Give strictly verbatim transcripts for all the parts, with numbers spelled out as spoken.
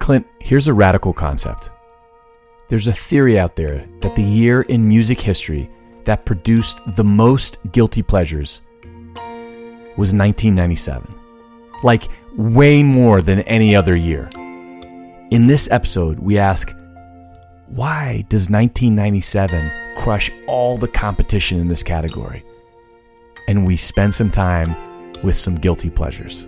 Clint, here's a radical concept. There's a theory out there that the year in music history that produced the most guilty pleasures was nineteen ninety-seven. Like, way more than any other year. In this episode, we ask, why does nineteen ninety-seven crush all the competition in this category? And we spend some time with some guilty pleasures.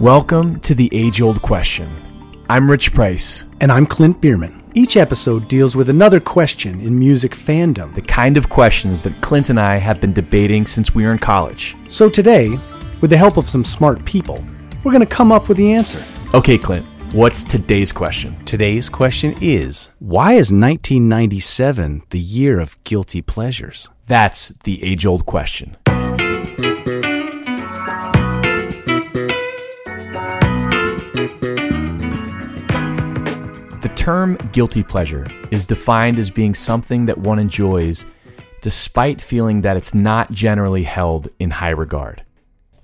Welcome to The Age-Old Question. I'm Rich Price. And I'm Clint Beerman. Each episode deals with another question in music fandom. The kind of questions that Clint and I have been debating since we were in college. So today, with the help of some smart people, we're going to come up with the answer. Okay, Clint, what's today's question? Today's question is, why is nineteen ninety-seven the year of guilty pleasures? That's The Age-Old Question. The term guilty pleasure is defined as being something that one enjoys despite feeling that it's not generally held in high regard.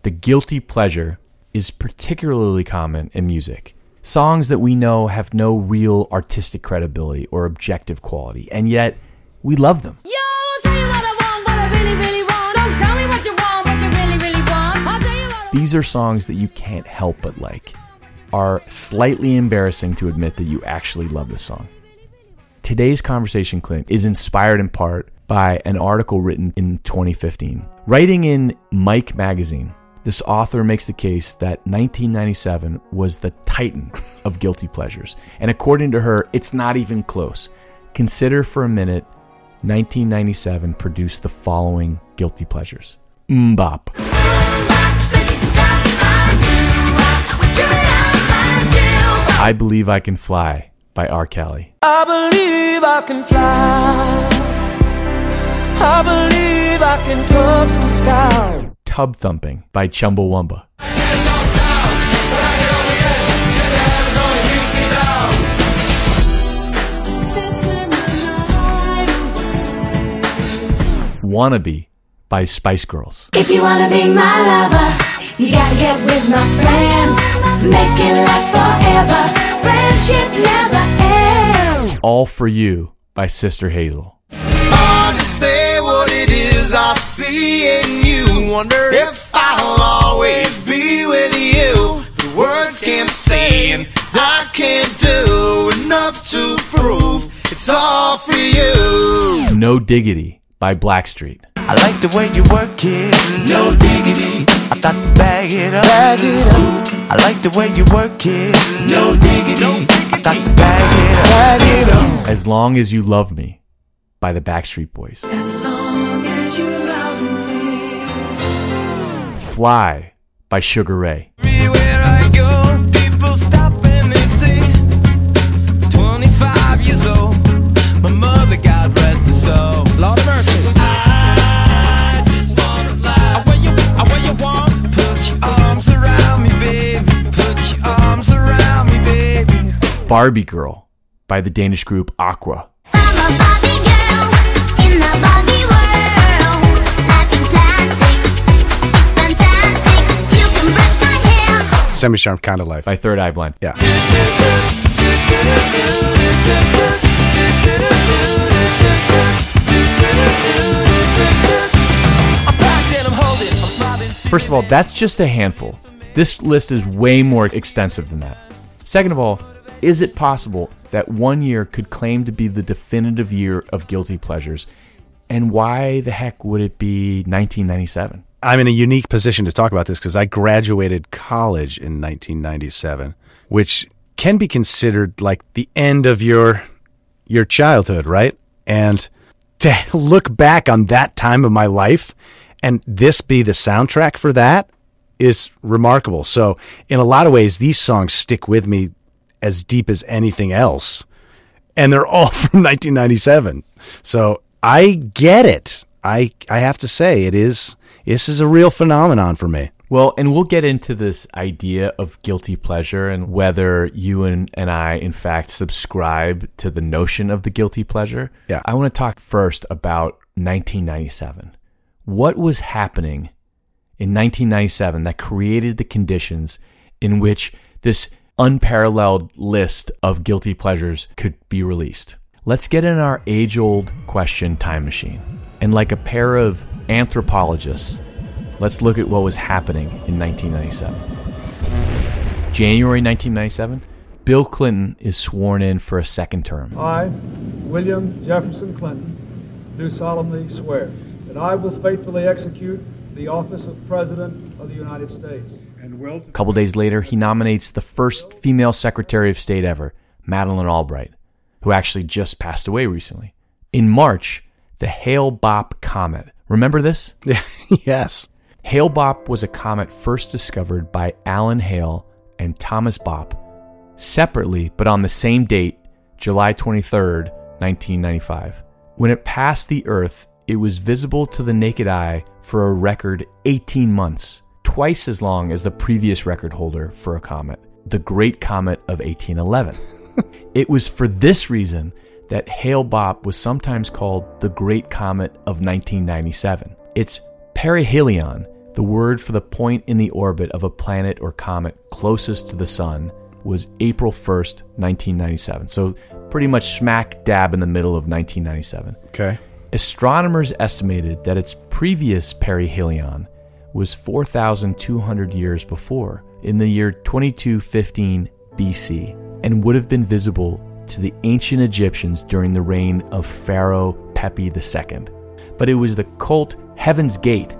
The guilty pleasure is particularly common in music. Songs that we know have no real artistic credibility or objective quality, and yet we love them. Yo, I'll tell you what I want, what I really, really want. So tell me what you want, what you really, really want. I'll tell you what I- These are songs that you can't help but like. Are slightly embarrassing to admit that you actually love this song. Today's conversation, Clint, is inspired in part by an article written in twenty fifteen. Writing in Mike magazine, this author makes the case that nineteen ninety-seven was the titan of guilty pleasures. And according to her, it's not even close. Consider for a minute, nineteen ninety-seven produced the following guilty pleasures. Mbop. I Believe I Can Fly by R. Kelly. I believe I can fly. I believe I can touch the sky. Tub Thumping by Chumbawamba. Wannabe by Spice Girls. If you wanna be my lover, you gotta get with my friends. Make it last forever. Friendship never ends. All For You by Sister Hazel. It's hard to say what it is I see in you. Wonder if I'll always be with you. The words can't say and I can't do enough to prove it's all for you. No Diggity by Blackstreet. I like the way you work it, no diggity. I thought to bag it up, bag it up. Ooh, I like the way you work it, no diggity. No diggity. I thought to bag it up, bag it up. As Long As You Love Me by the Backstreet Boys. As long as you love me. Fly by Sugar Ray. Everywhere I go, people stop and they say, twenty-five years old, my mother, God rest her soul. Lord of mercy. I Barbie Girl by the Danish group Aqua. I'm a Barbie girl in the Barbie world. Life is plastic, it's fantastic. You can brush my hair. Semi-Sharmed Kind of Life by Third Eye Blind. Yeah. First of all, that's just a handful. This list is way more extensive than that. Second of all, is it possible that one year could claim to be the definitive year of guilty pleasures? And why the heck would it be nineteen ninety-seven? I'm in a unique position to talk about this because I graduated college in nineteen ninety-seven, which can be considered like the end of your your childhood, right? And to look back on that time of my life and this be the soundtrack for that is remarkable. So in a lot of ways, these songs stick with me as deep as anything else. And they're all from nineteen ninety-seven. So I get it. I I have to say it is, this is a real phenomenon for me. Well, and we'll get into this idea of guilty pleasure and whether you and, and I, in fact, subscribe to the notion of the guilty pleasure. Yeah. I want to talk first about nineteen ninety-seven. What was happening in nineteen ninety-seven that created the conditions in which this unparalleled list of guilty pleasures could be released? Let's get in our age-old question time machine. And like a pair of anthropologists, let's look at what was happening in nineteen ninety-seven. January nineteen ninety-seven, Bill Clinton is sworn in for a second term. I, William Jefferson Clinton, do solemnly swear that I will faithfully execute the office of President of the United States. And will... A couple days later, he nominates the first female Secretary of State ever, Madeleine Albright, who actually just passed away recently. In March, the Hale-Bopp comet. Remember this? Yes. Hale-Bopp was a comet first discovered by Alan Hale and Thomas Bopp separately, but on the same date, July twenty-third, nineteen ninety-five. When it passed the Earth, it was visible to the naked eye for a record eighteen months, twice as long as the previous record holder for a comet, the Great Comet of eighteen eleven. It was for this reason that Hale-Bopp was sometimes called the Great Comet of nineteen ninety-seven. It's perihelion, the word for the point in the orbit of a planet or comet closest to the sun, was April first, nineteen ninety-seven. So pretty much smack dab in the middle of nineteen ninety-seven. Okay. Astronomers estimated that its previous perihelion was four thousand two hundred years before, in the year twenty-two fifteen B C, and would have been visible to the ancient Egyptians during the reign of Pharaoh Pepi the Second. But it was the cult Heaven's Gate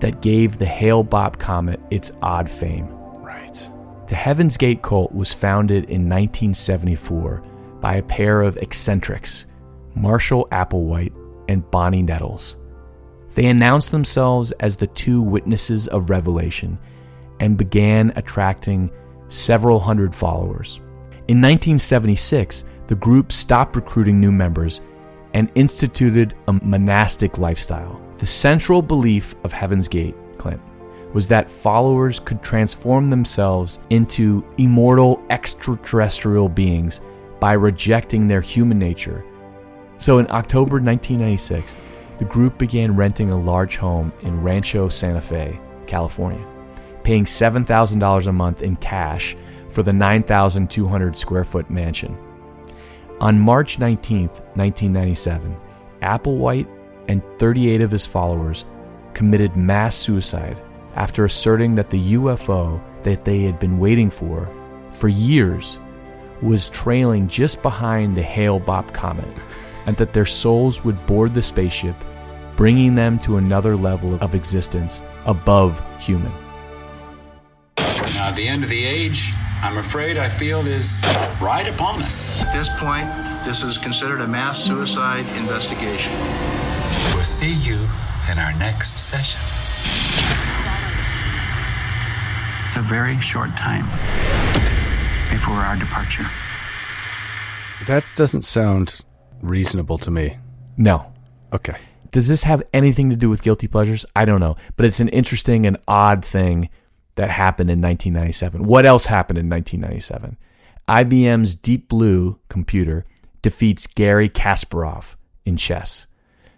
that gave the Hale-Bopp comet its odd fame. Right. The Heaven's Gate cult was founded in nineteen seventy-four by a pair of eccentrics, Marshall Applewhite and Bonnie Nettles. They announced themselves as the two witnesses of revelation and began attracting several hundred followers. In nineteen seventy-six, the group stopped recruiting new members and instituted a monastic lifestyle. The central belief of Heaven's Gate, Clint, was that followers could transform themselves into immortal extraterrestrial beings by rejecting their human nature. So in October nineteen ninety-six, the group began renting a large home in Rancho Santa Fe, California, paying seven thousand dollars a month in cash for the nine thousand two hundred square foot mansion. On March nineteenth, nineteen ninety-seven, Applewhite and thirty-eight of his followers committed mass suicide after asserting that the U F O that they had been waiting for for years was trailing just behind the Hale-Bopp comet, and that their souls would board the spaceship, bringing them to another level of existence above human. Now, the end of the age, I'm afraid I feel, is right upon us. At this point, this is considered a mass suicide investigation. We'll see you in our next session. It's a very short time before our departure. That doesn't sound reasonable to me. No. Okay. Does this have anything to do with guilty pleasures? I don't know, but it's an interesting and odd thing that happened in nineteen ninety-seven. What else happened in nineteen ninety-seven? I B M's Deep Blue computer defeats Garry Kasparov in chess.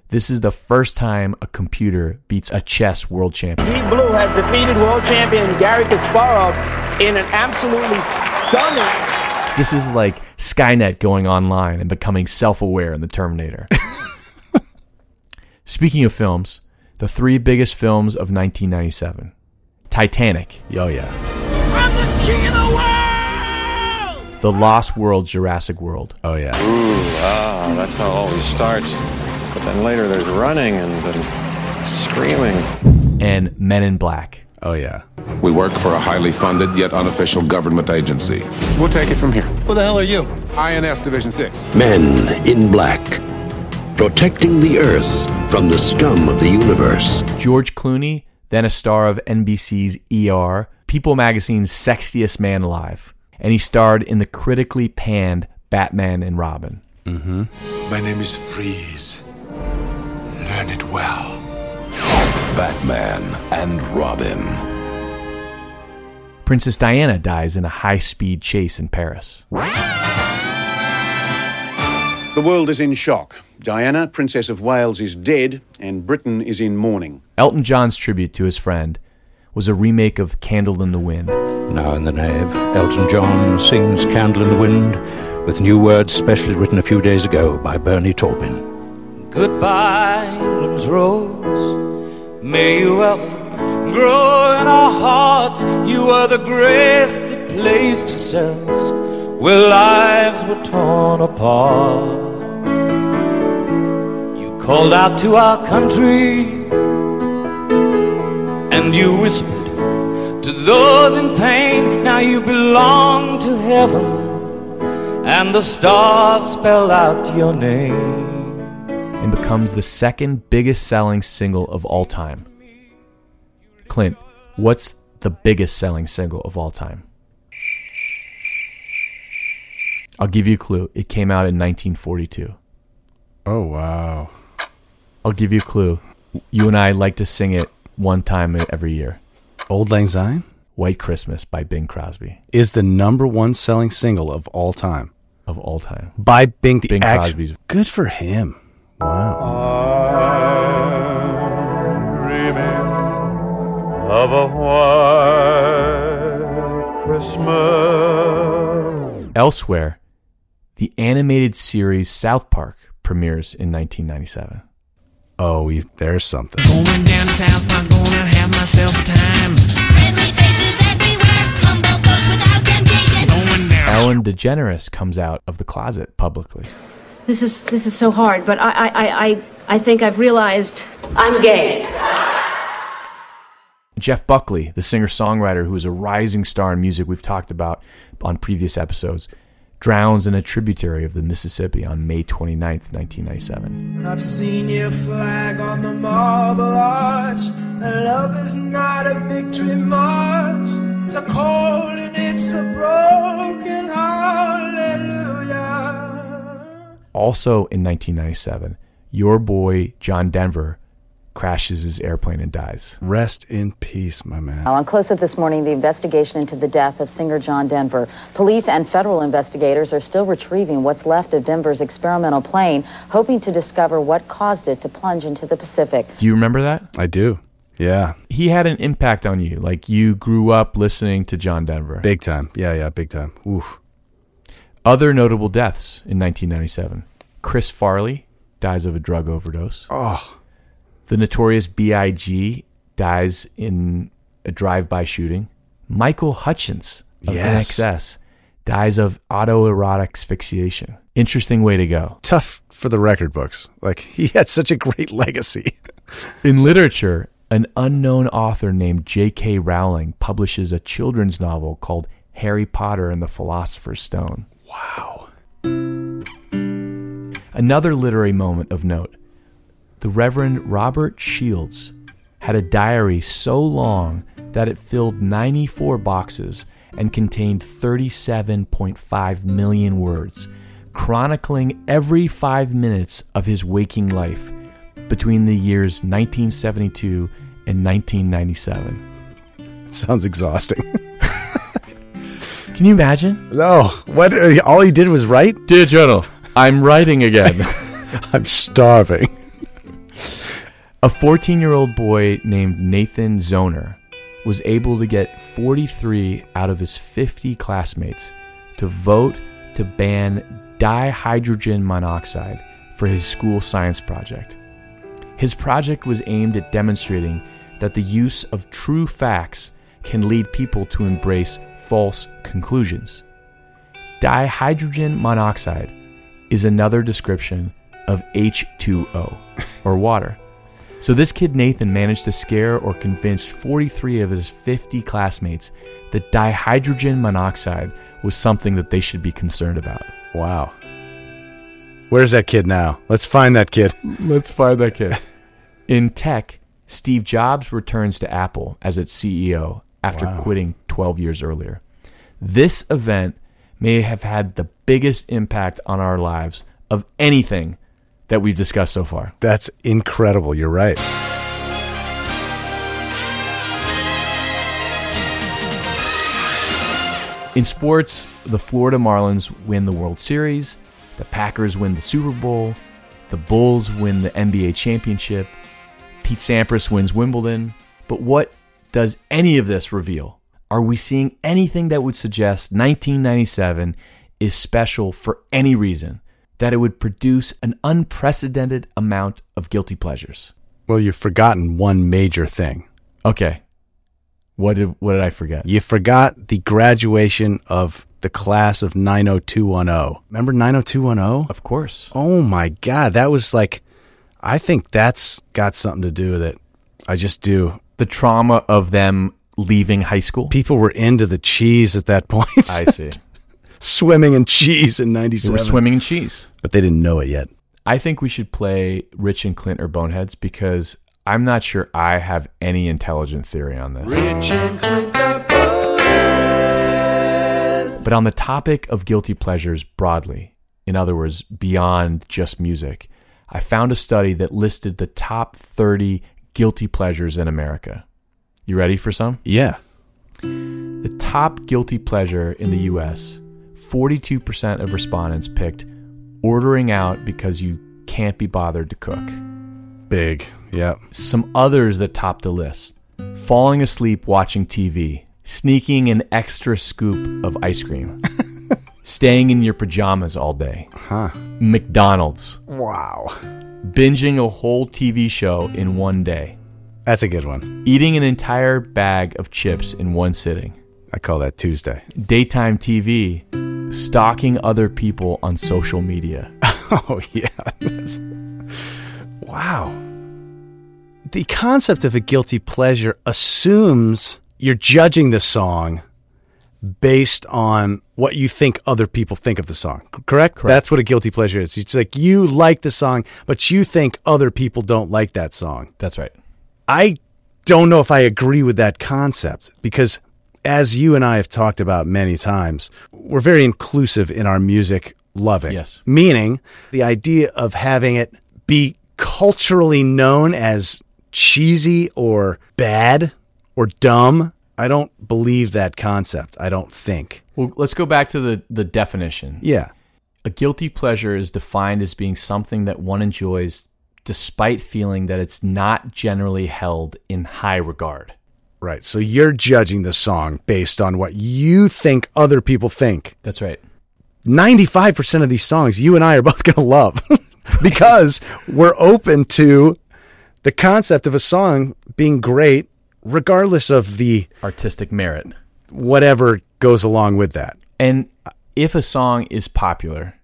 This is the first time a computer beats a chess world champion. Deep Blue has defeated world champion Garry Kasparov in an absolutely stunning... This is like Skynet going online and becoming self-aware in The Terminator. Speaking of films, the three biggest films of nineteen ninety-seven... Titanic. Oh, yeah. I'm the king of the world! The Lost World, Jurassic World. Oh, yeah. Ooh, ah, that's how it always starts. But then later there's running and then screaming. And Men in Black. Oh, yeah. We work for a highly funded yet unofficial government agency. We'll take it from here. Who the hell are you? I N S Division six. Men in Black. Protecting the Earth from the scum of the universe. George Clooney, then a star of N B C's E R, People Magazine's Sexiest Man Alive. And he starred in the critically panned Batman and Robin. Mm-hmm. My name is Freeze. Learn it well. Batman and Robin. Princess Diana dies in a high-speed chase in Paris. The world is in shock. Diana, Princess of Wales, is dead, and Britain is in mourning. Elton John's tribute to his friend was a remake of Candle in the Wind. Now in the nave, Elton John sings Candle in the Wind with new words specially written a few days ago by Bernie Taupin. Goodbye, England's Rose. May you ever grow in our hearts. You are the grace that placed yourselves where lives were torn apart. You called out to our country, and you whispered to those in pain. Now you belong to heaven, and the stars spell out your name. And becomes the second biggest selling single of all time. Clint, what's the biggest selling single of all time? I'll give you a clue. It came out in nineteen forty-two. Oh, wow. I'll give you a clue. You and I like to sing it one time every year. Old Lang Syne? White Christmas by Bing Crosby. Is the number one selling single of all time. Of all time. By Bing, the Bing act- Crosby's. Good for him. Wow. I'm dreaming of a white Christmas. Elsewhere, the animated series South Park premieres in nineteen ninety-seven. Oh, we, there's something. Going down south, I'm going to have myself a time. Friendly faces everywhere, humble folks without temptation. Going down. Ellen DeGeneres comes out of the closet publicly. This is this is so hard, but I, I, I, I think I've realized I'm gay. Jeff Buckley, the singer-songwriter who is a rising star in music we've talked about on previous episodes, drowns in a tributary of the Mississippi on May twenty-ninth, nineteen ninety-seven. And I've seen your flag on the Marble Arch, and love is not a victory march. It's a cold and it's a broken hallelujah. Also in nineteen ninety-seven, your boy John Denver crashes his airplane and dies. Rest in peace, my man. On Close Up this morning, the investigation into the death of singer John Denver. Police and federal investigators are still retrieving what's left of Denver's experimental plane, hoping to discover what caused it to plunge into the Pacific. Do you remember that? I do, yeah. He had an impact on you. Like, you grew up listening to John Denver. Big time. Yeah, yeah, big time. Oof. Other notable deaths in nineteen ninety-seven. Chris Farley dies of a drug overdose. Oh. The Notorious B I G dies in a drive-by shooting. Michael Hutchence of yes. N X S dies of autoerotic asphyxiation. Interesting way to go. Tough for the record books. Like, he had such a great legacy. In literature, an unknown author named J K Rowling publishes a children's novel called Harry Potter and the Philosopher's Stone. Wow. Another literary moment of note. The Reverend Robert Shields had a diary so long that it filled ninety-four boxes and contained thirty-seven point five million words, chronicling every five minutes of his waking life between the years nineteen seventy-two and nineteen ninety-seven. It sounds exhausting. Can you imagine? No. What? All he did was write? Dear Journal, I'm writing again. I'm starving. A fourteen-year-old boy named Nathan Zoner was able to get forty-three out of his fifty classmates to vote to ban dihydrogen monoxide for his school science project. His project was aimed at demonstrating that the use of true facts can lead people to embrace false conclusions. Dihydrogen monoxide is another description of H two O, or water. So this kid Nathan managed to scare or convince forty-three of his fifty classmates that dihydrogen monoxide was something that they should be concerned about. Wow. Where's that kid now? Let's find that kid. Let's find that kid. In tech, Steve Jobs returns to Apple as its C E O after wow. quitting twelve years earlier. This event may have had the biggest impact on our lives of anything that we've discussed so far. That's incredible. You're right. In sports, the Florida Marlins win the World Series, the Packers win the Super Bowl, the Bulls win the N B A championship, Pete Sampras wins Wimbledon. But what does any of this reveal? Are we seeing anything that would suggest nineteen ninety-seven is special for any reason, that it would produce an unprecedented amount of guilty pleasures? Well, you've forgotten one major thing. Okay. What did what did I forget? You forgot the graduation of the class of nine oh two one oh. Remember nine oh two one oh? Of course. Oh my God, that was like, I think that's got something to do with it. I just do. The trauma of them leaving high school? People were into the cheese at that point. I see. Swimming in cheese in ninety-seven. They were swimming in cheese. But they didn't know it yet. I think we should play Rich and Clint are Boneheads, because I'm not sure I have any intelligent theory on this. Rich and Clint are Boneheads. But on the topic of guilty pleasures broadly, in other words, beyond just music, I found a study that listed the top thirty guilty pleasures in America. You ready for some? Yeah. The top guilty pleasure in the U S, forty-two percent of respondents picked ordering out because you can't be bothered to cook. Big, yeah. Some others that topped the list: falling asleep watching T V, sneaking an extra scoop of ice cream, staying in your pajamas all day, huh. McDonald's. Wow. Binging a whole T V show in one day. That's a good one. Eating an entire bag of chips in one sitting. I call that Tuesday. Daytime T V, stalking other people on social media. Oh, yeah. That's... Wow. The concept of a guilty pleasure assumes you're judging the song based on what you think other people think of the song, correct? Correct. That's what a guilty pleasure is. It's like you like the song, but you think other people don't like that song. That's right. I don't know if I agree with that concept, because as you and I have talked about many times, we're very inclusive in our music loving. Yes. Meaning the idea of having it be culturally known as cheesy or bad or dumb, I don't believe that concept, I don't think. Well, let's go back to the, the definition. Yeah. A guilty pleasure is defined as being something that one enjoys despite feeling that it's not generally held in high regard. Right. So you're judging the song based on what you think other people think. That's right. ninety-five percent of these songs you and I are both going to love because we're open to the concept of a song being great regardless of the artistic merit, whatever goes along with that. And if a song is popular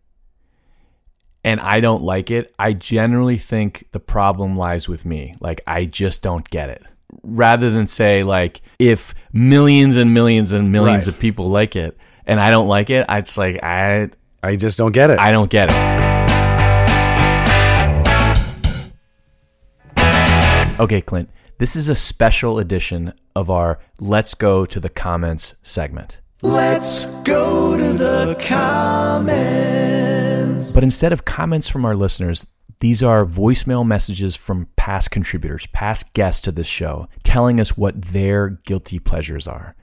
and I don't like it, I generally think the problem lies with me. Like, I just don't get it. Rather than say, like, if millions and millions and millions right. of people like it and I don't like it, it's like, I... I just don't get it. I don't get it. Okay, Clint, this is a special edition of our Let's Go to the Comments segment. Let's go to the comments. But instead of comments from our listeners, these are voicemail messages from past contributors, past guests to this show, telling us what their guilty pleasures are.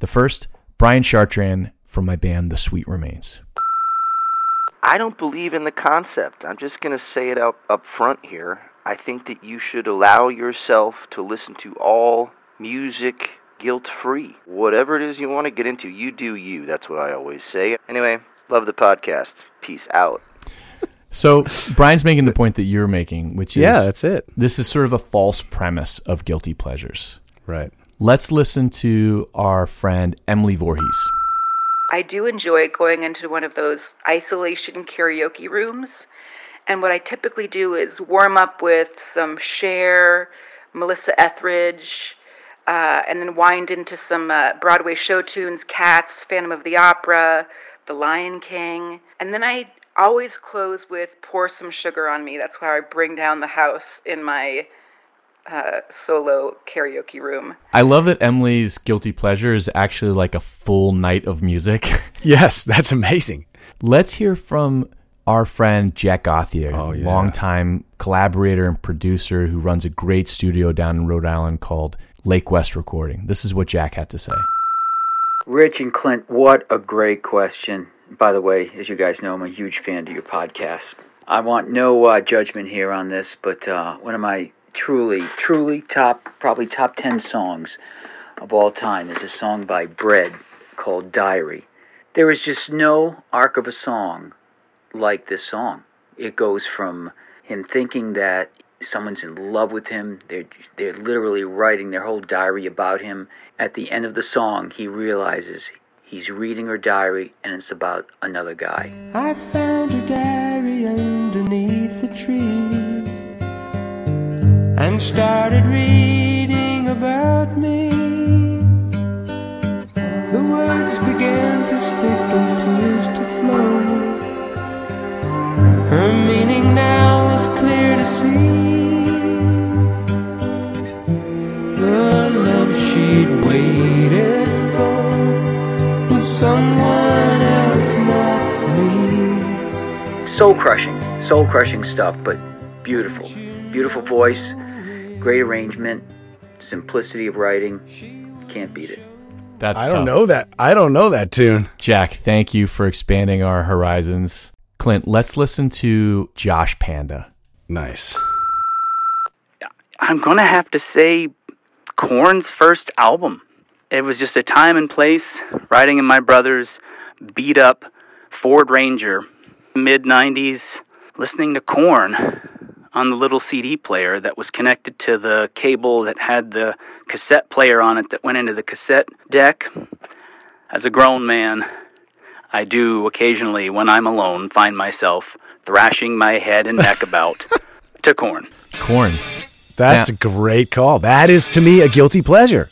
The first, Brian Chartrand from my band, The Sweet Remains. I don't believe in the concept. I'm just going to say it up, up front here. I think that you should allow yourself to listen to all music guilt-free. Whatever it is you want to get into, you do you. That's what I always say. Anyway, love the podcast. Peace out. So Brian's making the point that you're making, which is... Yeah, that's it. This is sort of a false premise of guilty pleasures. Right. Let's listen to our friend Emily Voorhees. I do enjoy going into one of those isolation karaoke rooms. And what I typically do is warm up with some Cher, Melissa Etheridge, uh, and then wind into some uh, Broadway show tunes, Cats, Phantom of the Opera, The Lion King. And then I always close with Pour Some Sugar on Me. That's how I bring down the house in my uh, solo karaoke room. I love that Emily's guilty pleasure is actually like a full night of music. Yes, that's amazing. Let's hear from our friend Jack Gauthier, oh, yeah. longtime collaborator and producer who runs a great studio down in Rhode Island called Lake West Recording. This is what Jack had to say. Rich and Clint, what a great question. By the way, as you guys know, I'm a huge fan of your podcast. I want no uh, judgment here on this, but uh, one of my truly, truly top, probably top ten songs of all time is a song by Bread called Diary. There is just no arc of a song like this song. It goes from him thinking that someone's in love with him, they're they're literally writing their whole diary about him. At the end of the song, he realizes he's reading her diary and it's about another guy. I found her diary underneath the tree and started reading about me. The words began to stick and tears to flow. Her meaning now is clear to see. The love she'd waited for was someone else, not me. Soul crushing, soul crushing stuff, but beautiful. Beautiful voice, great arrangement, simplicity of writing. Can't beat it. That's I tough. don't know that. I don't know that tune. Jack, thank you for expanding our horizons. Clint, let's listen to Josh Panda. Nice. I'm going to have to say Korn's first album. It was just a time and place, riding in my brother's beat-up Ford Ranger, mid nineties, listening to Korn on the little C D player that was connected to the cable that had the cassette player on it that went into the cassette deck. As a grown man, I do occasionally, when I'm alone, find myself thrashing my head and neck about to Korn. Korn. That's yeah. a great call. That is, to me, a guilty pleasure.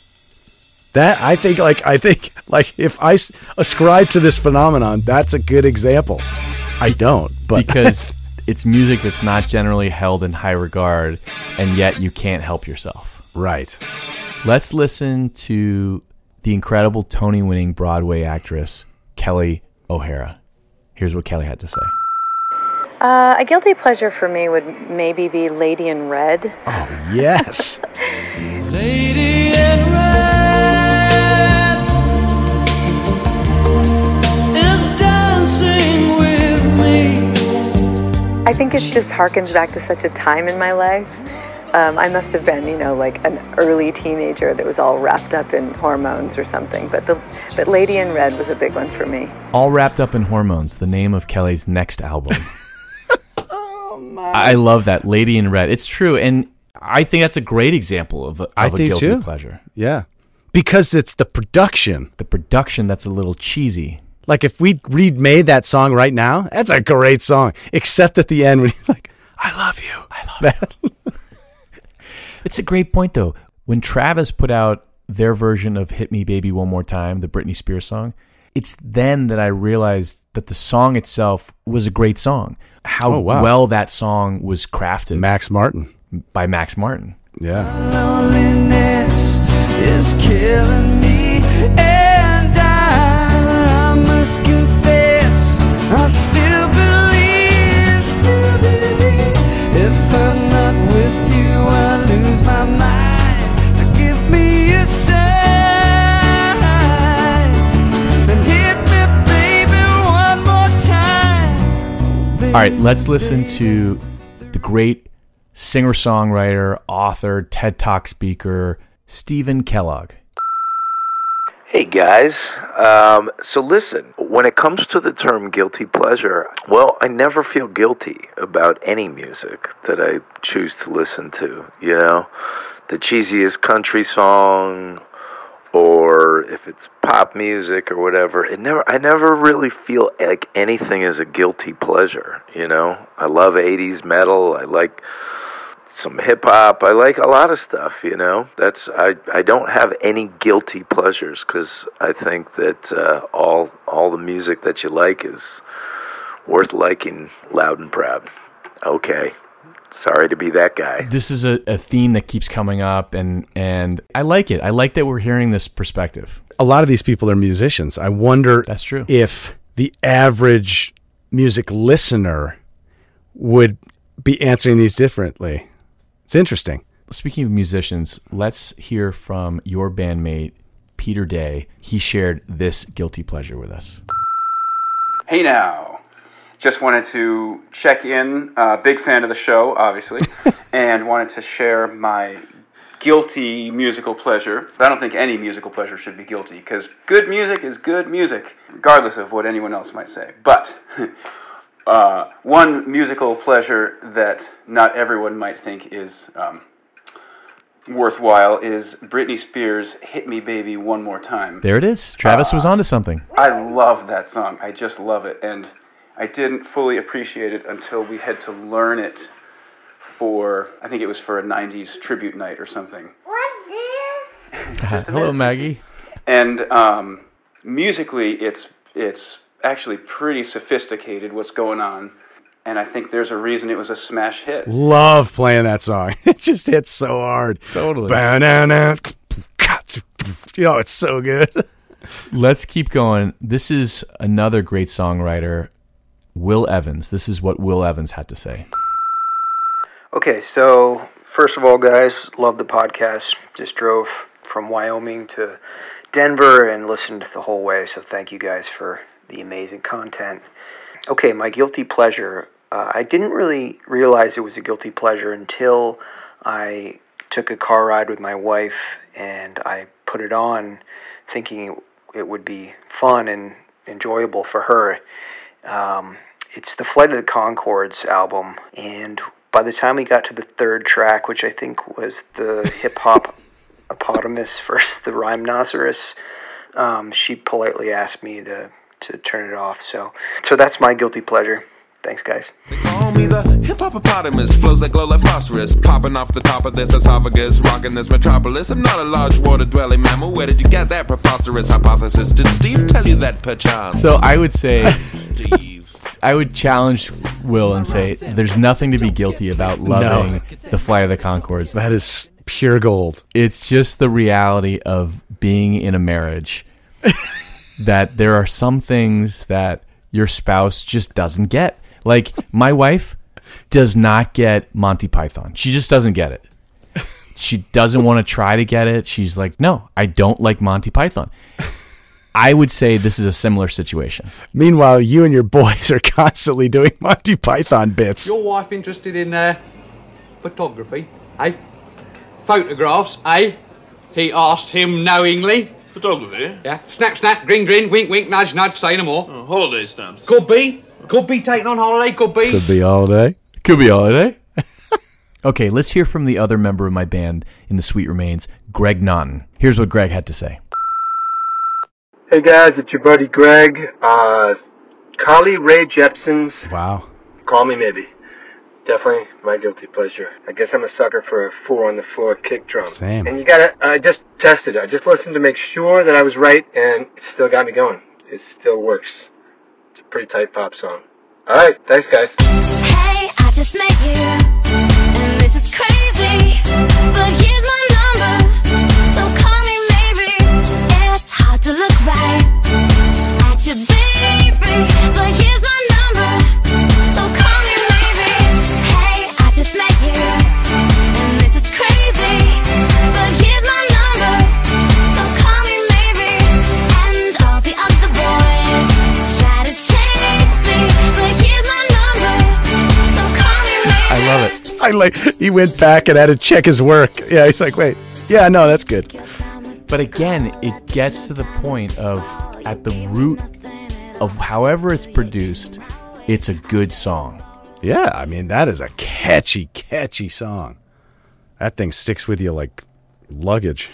That, I think, like, I think, like, if I ascribe to this phenomenon, that's a good example. I don't, but. Because it's music that's not generally held in high regard, and yet you can't help yourself. Right. Let's listen to the incredible Tony-winning Broadway actress, Kelly O'Hara. Here's what Kelly had to say. Uh, a guilty pleasure for me would maybe be Lady in Red. Oh, yes. Lady in Red is dancing with me. I think it just harkens back to such a time in my life. Um, I must have been, you know, like an early teenager that was all wrapped up in hormones or something. But the but Lady in Red was a big one for me. All Wrapped Up in Hormones, the name of Kelly's next album. Oh my! I love that, Lady in Red. It's true, and I think that's a great example of, of I a think guilty too. pleasure. Yeah, because it's the production, the production that's a little cheesy. Like if we remade that song right now, that's a great song. Except at the end when he's like, "I love you, I love that." You. It's a great point, though. When Travis put out their version of Hit Me Baby One More Time, the Britney Spears song, it's then that I realized that the song itself was a great song. How oh, wow. well that song was crafted. Max Martin. By Max Martin. Yeah. Loneliness is killing me, and I, I must confess, I still believe, still believe, if I'm not with you, I lose my mind. Give me a sign and hit me, baby, one more time. Baby, all right, let's listen to the great singer-songwriter, author, TED Talk speaker, Stephen Kellogg. Hey guys, um, so listen, when it comes to the term guilty pleasure, well, I never feel guilty about any music that I choose to listen to, you know? The cheesiest country song, or if it's pop music or whatever, it never I never really feel like anything is a guilty pleasure, you know? I love eighties metal, I like some hip-hop, I like a lot of stuff, you know? That's I, I don't have any guilty pleasures, because I think that uh, all, all the music that you like is worth liking loud and proud. Okay. Sorry to be that guy. This is a, a theme that keeps coming up, and, and I like it. I like that we're hearing this perspective. A lot of these people are musicians. I wonder That's true. if the average music listener would be answering these differently. It's interesting. Speaking of musicians, let's hear from your bandmate, Peter Day. He shared this guilty pleasure with us. Hey now. Just wanted to check in, uh, big fan of the show, obviously, and wanted to share my guilty musical pleasure. I don't think any musical pleasure should be guilty, because good music is good music, regardless of what anyone else might say. But uh, one musical pleasure that not everyone might think is um, worthwhile is Britney Spears' Hit Me Baby One More Time. There it is. Travis uh, was onto something. I love that song. I just love it. And I didn't fully appreciate it until we had to learn it for, I think it was for a nineties tribute night or something. What's this? Hello, Maggie. And um, musically, it's it's actually pretty sophisticated what's going on, and I think there's a reason it was a smash hit. Love playing that song. It just hits so hard. Totally. Ba-na-na. You know, it's so good. Let's keep going. This is another great songwriter, Will Evans. This is what Will Evans had to say. Okay, so first of all, guys, love the podcast. Just drove from Wyoming to Denver and listened the whole way, so thank you guys for the amazing content. Okay, my guilty pleasure. Uh, I didn't really realize it was a guilty pleasure until I took a car ride with my wife and I put it on thinking it would be fun and enjoyable for her. Um, it's the Flight of the Conchords album, and by the time we got to the third track, which I think was the hip-hop eponymous versus the rhinoceros, um, she politely asked me to, to turn it off. So, so that's my guilty pleasure. Thanks, guys. They call me the hip-hop eponymous, flows that glow like phosphorus, popping off the top of this esophagus, rocking this metropolis. I'm not a large water-dwelling mammal. Where did you get that preposterous hypothesis? Did Steve tell you that perchance? So I would say, Steve. I would challenge Will and say, there's nothing to be guilty about loving no. the Flight of the Conchords. That is pure gold. It's just the reality of being in a marriage, that there are some things that your spouse just doesn't get. Like, my wife does not get Monty Python. She just doesn't get it. She doesn't want to try to get it. She's like, no, I don't like Monty Python. I would say this is a similar situation. Meanwhile, you and your boys are constantly doing Monty Python bits. Your wife interested in uh, photography, eh? Photographs, eh? He asked him knowingly. Photography? Yeah. Snap, snap, grin, grin, wink, wink, nudge, nudge, say no more. Oh, holiday stamps. Could be. Could be taken on holiday, could be. Could be holiday. Could be holiday. Okay, let's hear from the other member of my band in The Sweet Remains, Greg Naughton. Here's what Greg had to say. Hey, guys, it's your buddy Greg. Uh, Carly Rae Jepsen's Wow. Call Me Maybe. Definitely my guilty pleasure. I guess I'm a sucker for a four-on-the-floor kick drum. Same. And you gotta, I just tested it. I just listened to make sure that I was right, and it still got me going. It still works. It's a pretty tight pop song. All right, thanks, guys. Hey, I just met you, and this is crazy, but here's my number, so call me maybe. It's hard to look right at your baby, but here's my number, so call me maybe. Hey, I just met you, and this is crazy, but here's my number, so call me maybe. And all the other boys try to chase me, but here's my number, so call me maybe. I love it. I like, he went back and had to check his work. Yeah, he's like, wait, yeah, no, that's good. But again, it gets to the point of, at the root of however it's produced, it's a good song. Yeah, I mean, that is a catchy, catchy song. That thing sticks with you like luggage.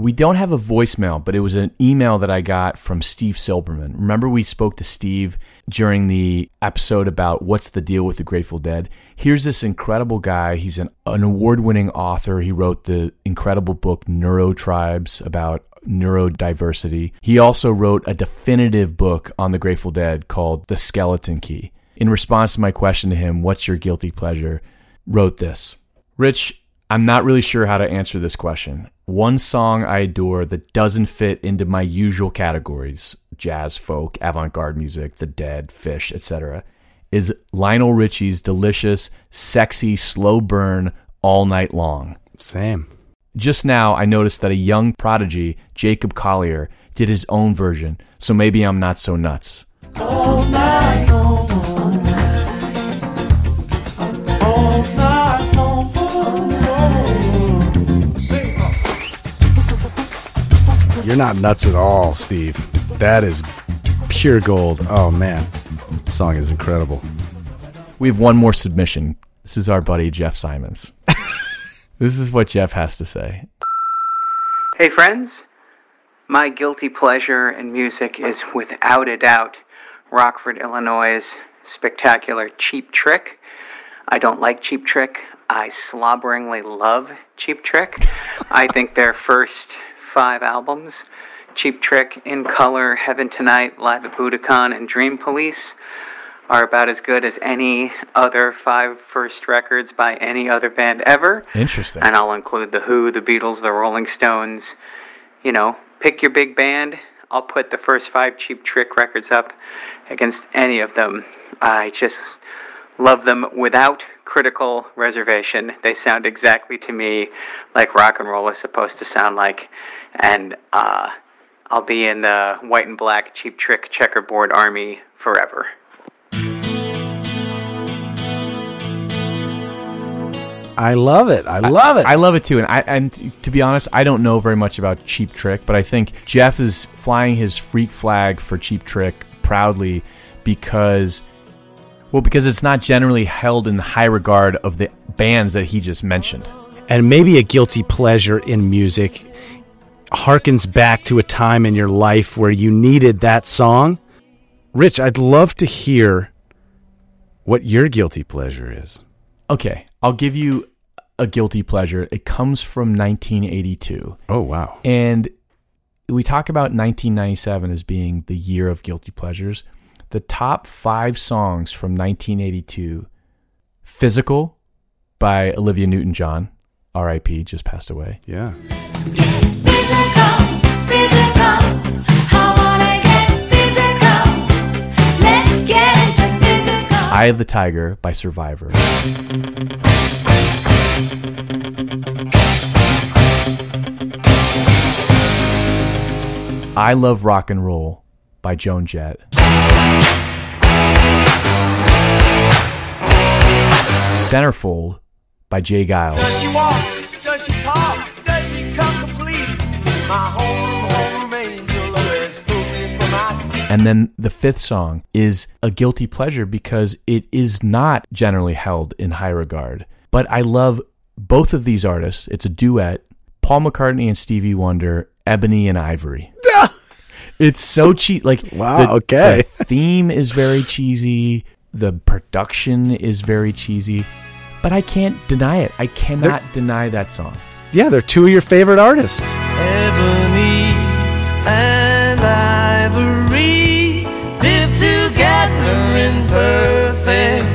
We don't have a voicemail, but it was an email that I got from Steve Silberman. Remember, we spoke to Steve during the episode about what's the deal with the Grateful Dead. Here's this incredible guy. He's an, an award-winning author. He wrote the incredible book Neurotribes about neurodiversity. He also wrote a definitive book on the Grateful Dead called The Skeleton Key. In response to my question to him, what's your guilty pleasure, wrote this. Rich, I'm not really sure how to answer this question. One song I adore that doesn't fit into my usual categories, jazz, folk, avant-garde music, the Dead, Fish, et cetera, is Lionel Richie's delicious, sexy, slow burn all night long. Same. Just now, I noticed that a young prodigy, Jacob Collier, did his own version, so maybe I'm not so nuts. All night long, all night, all night, all night long, all night. You're not nuts at all, Steve. That is pure gold. Oh, man. This song is incredible. We have one more submission. This is our buddy, Jeff Simons. This is what Jeff has to say. Hey, friends. My guilty pleasure in music is, without a doubt, Rockford, Illinois' spectacular Cheap Trick. I don't like Cheap Trick. I slobberingly love Cheap Trick. I think their first five albums, Cheap Trick, In Color, Heaven Tonight, Live at Budokan, and Dream Police, are about as good as any other five first records by any other band ever. Interesting. And I'll include The Who, The Beatles, The Rolling Stones. You know, pick your big band. I'll put the first five Cheap Trick records up against any of them. I just love them without critical reservation. They sound exactly to me like rock and roll is supposed to sound like. And uh, I'll be in the white and black Cheap Trick checkerboard army forever. I love it. I love it. I, I love it, too. And I and to be honest, I don't know very much about Cheap Trick, but I think Jeff is flying his freak flag for Cheap Trick proudly because, well, because it's not generally held in the high regard of the bands that he just mentioned. And maybe a guilty pleasure in music harkens back to a time in your life where you needed that song. Rich, I'd love to hear what your guilty pleasure is. Okay, I'll give you a guilty pleasure. It comes from nineteen eighty-two. Oh, wow. And we talk about nineteen ninety-seven as being the year of guilty pleasures. The top five songs from nineteen eighty-two, Physical by Olivia Newton-John, R I P, just passed away. Yeah. Let's get physical, physical. I wanna get physical. Let's get into physical. Eye of the Tiger by Survivor. I Love Rock and Roll by Joan Jett. Centerfold by Jay Giles. Does she walk? Does she talk? Does she come complete? My homeroom, homeroom angel always took me from my seat. And then the fifth song is a guilty pleasure because it is not generally held in high regard. But I love both of these artists. It's a duet. Paul McCartney and Stevie Wonder, Ebony and Ivory. It's so cheap. Like, wow, the, okay. The theme is very cheesy. The production is very cheesy. But I can't deny it. I cannot they're, deny that song. Yeah, they're two of your favorite artists. Ebony and Ivory live together in perfect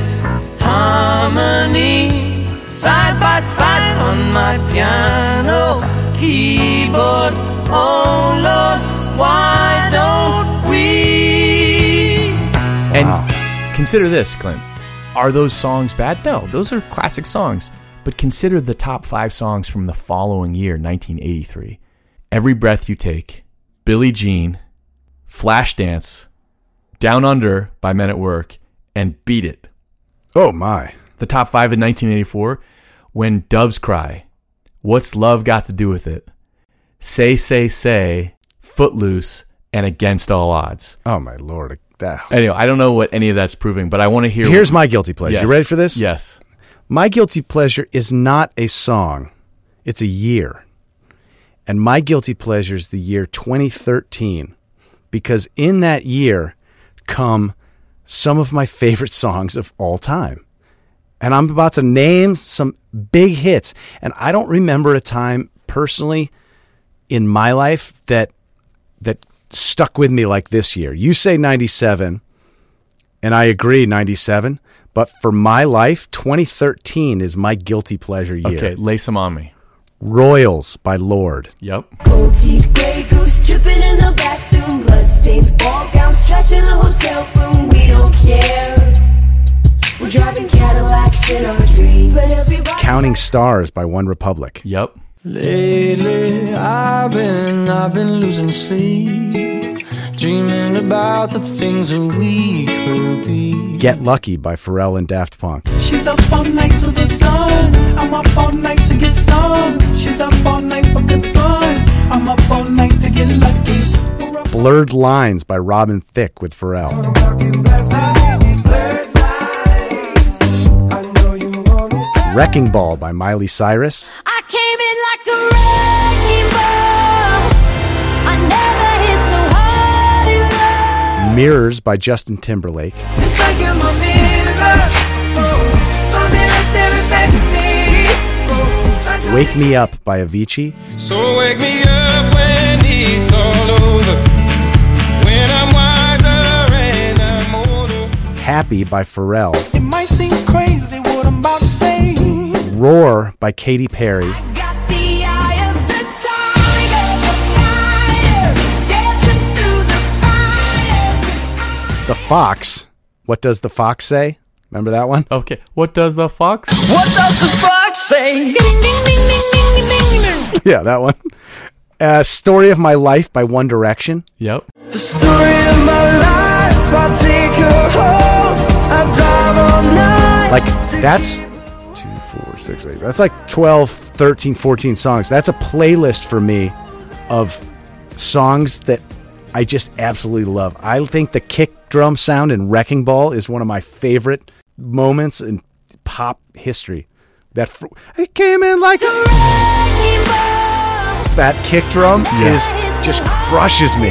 harmony. Side by side on my piano keyboard. Oh, Lord, why don't we? Wow. And consider this, Clint. Are those songs bad? No, those are classic songs. But consider the top five songs from the following year, nineteen eighty-three. Every Breath You Take, Billie Jean, Flashdance, Down Under by Men at Work, and Beat It. Oh, my. The top five in nineteen eighty-four, When Doves Cry, What's Love Got to Do With It, Say, Say, Say, Footloose, and Against All Odds. Oh, my Lord. That. Anyway, I don't know what any of that's proving, but I want to hear. Here's my guilty pleasure. Yes. You ready for this? Yes. My guilty pleasure is not a song. It's a year. And my guilty pleasure is the year twenty thirteen, because in that year come some of my favorite songs of all time. And I'm about to name some big hits. And I don't remember a time personally in my life that that stuck with me like this year. You say ninety-seven, and I agree, ninety-seven. But for my life, twenty thirteen is my guilty pleasure year. Okay, lace them on me. Royals by Lorde. Yep. Gold teeth, gray goose, dripping in the bathroom. Bloodstains, ball gowns, trash in the hotel room. We don't care. We're driving Cadillacs in our dreams. But everybody... Counting Stars by One Republic. Yep. Lately, I've been, I've been losing sleep, dreaming about the things that we could be. Get Lucky by Pharrell and Daft Punk. She's up all night to the sun, I'm up all night to get some. She's up all night for good fun, I'm up all night to get lucky. Blurred Lines by Robin Thicke with Pharrell. Wrecking Ball by Miley Cyrus. I came in like a wrecking ball. I never hit so hard in love. Mirrors by Justin Timberlake. It's like I'm a mirror. Oh, my mirror's staring back at me. Oh, Wake Me Up by Avicii. So wake me up when it's all over. When I'm wiser and I'm older. Happy by Pharrell. It might seem crazy what I'm about to say. Roar by Katy Perry. I got the eye of the tiger, the fire, dancing through the fire. I... The Fox. What does the fox say? Remember that one? Okay. What does the fox? What does the fox say? Yeah, that one. Uh, Story of My Life by One Direction. Yep. The story of my life, I'll take her home, I'll drive all night. Like, that's... Six, eight. That's like twelve, thirteen, fourteen songs. That's a playlist for me of songs that I just absolutely love. I think the kick drum sound in Wrecking Ball is one of my favorite moments in pop history. That fr- it came in like a wrecking ball. That kick drum yeah. is just crushes me.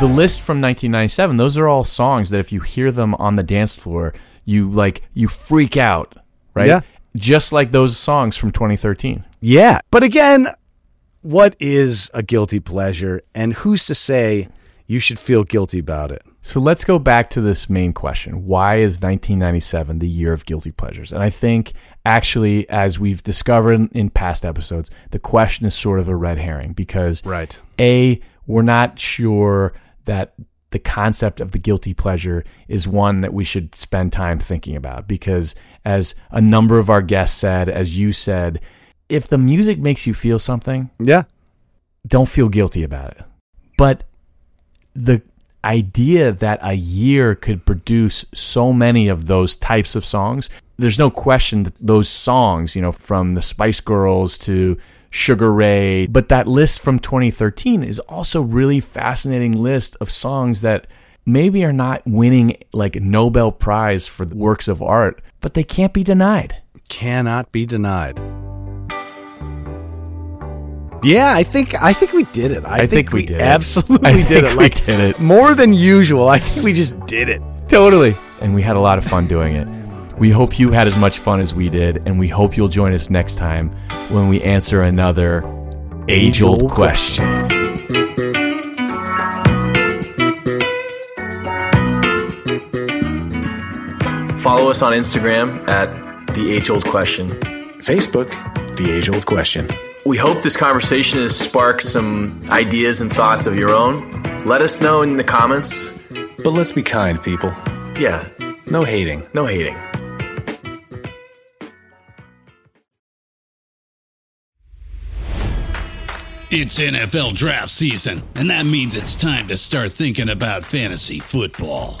The list from nineteen ninety-seven, those are all songs that if you hear them on the dance floor, you like you freak out, right? Yeah. Just like those songs from twenty thirteen. Yeah. But again, what is a guilty pleasure, and who's to say you should feel guilty about it? So let's go back to this main question. Why is nineteen ninety-seven the year of guilty pleasures? And I think actually, as we've discovered in past episodes, the question is sort of a red herring because right. A, we're not sure that the concept of the guilty pleasure is one that we should spend time thinking about because as a number of our guests said, as you said, if the music makes you feel something, yeah, don't feel guilty about it. But the idea that a year could produce so many of those types of songs, there's no question that those songs, you know, from the Spice Girls to Sugar Ray, but that list from twenty thirteen is also really fascinating list of songs that maybe are not winning like Nobel Prize for works of art, but they can't be denied. Cannot be denied. Yeah, I think I think we did it. I, I think, think we, we did absolutely it. did it. Like we did it more than usual. I think we just did it totally, and we had a lot of fun doing it. We hope you had as much fun as we did, and we hope you'll join us next time when we answer another age-old question. Follow us on Instagram at The Age-Old Question. Facebook, The Age-Old Question. We hope this conversation has sparked some ideas and thoughts of your own. Let us know in the comments. But let's be kind, people. Yeah. No hating. No hating. It's N F L draft season, and that means it's time to start thinking about fantasy football.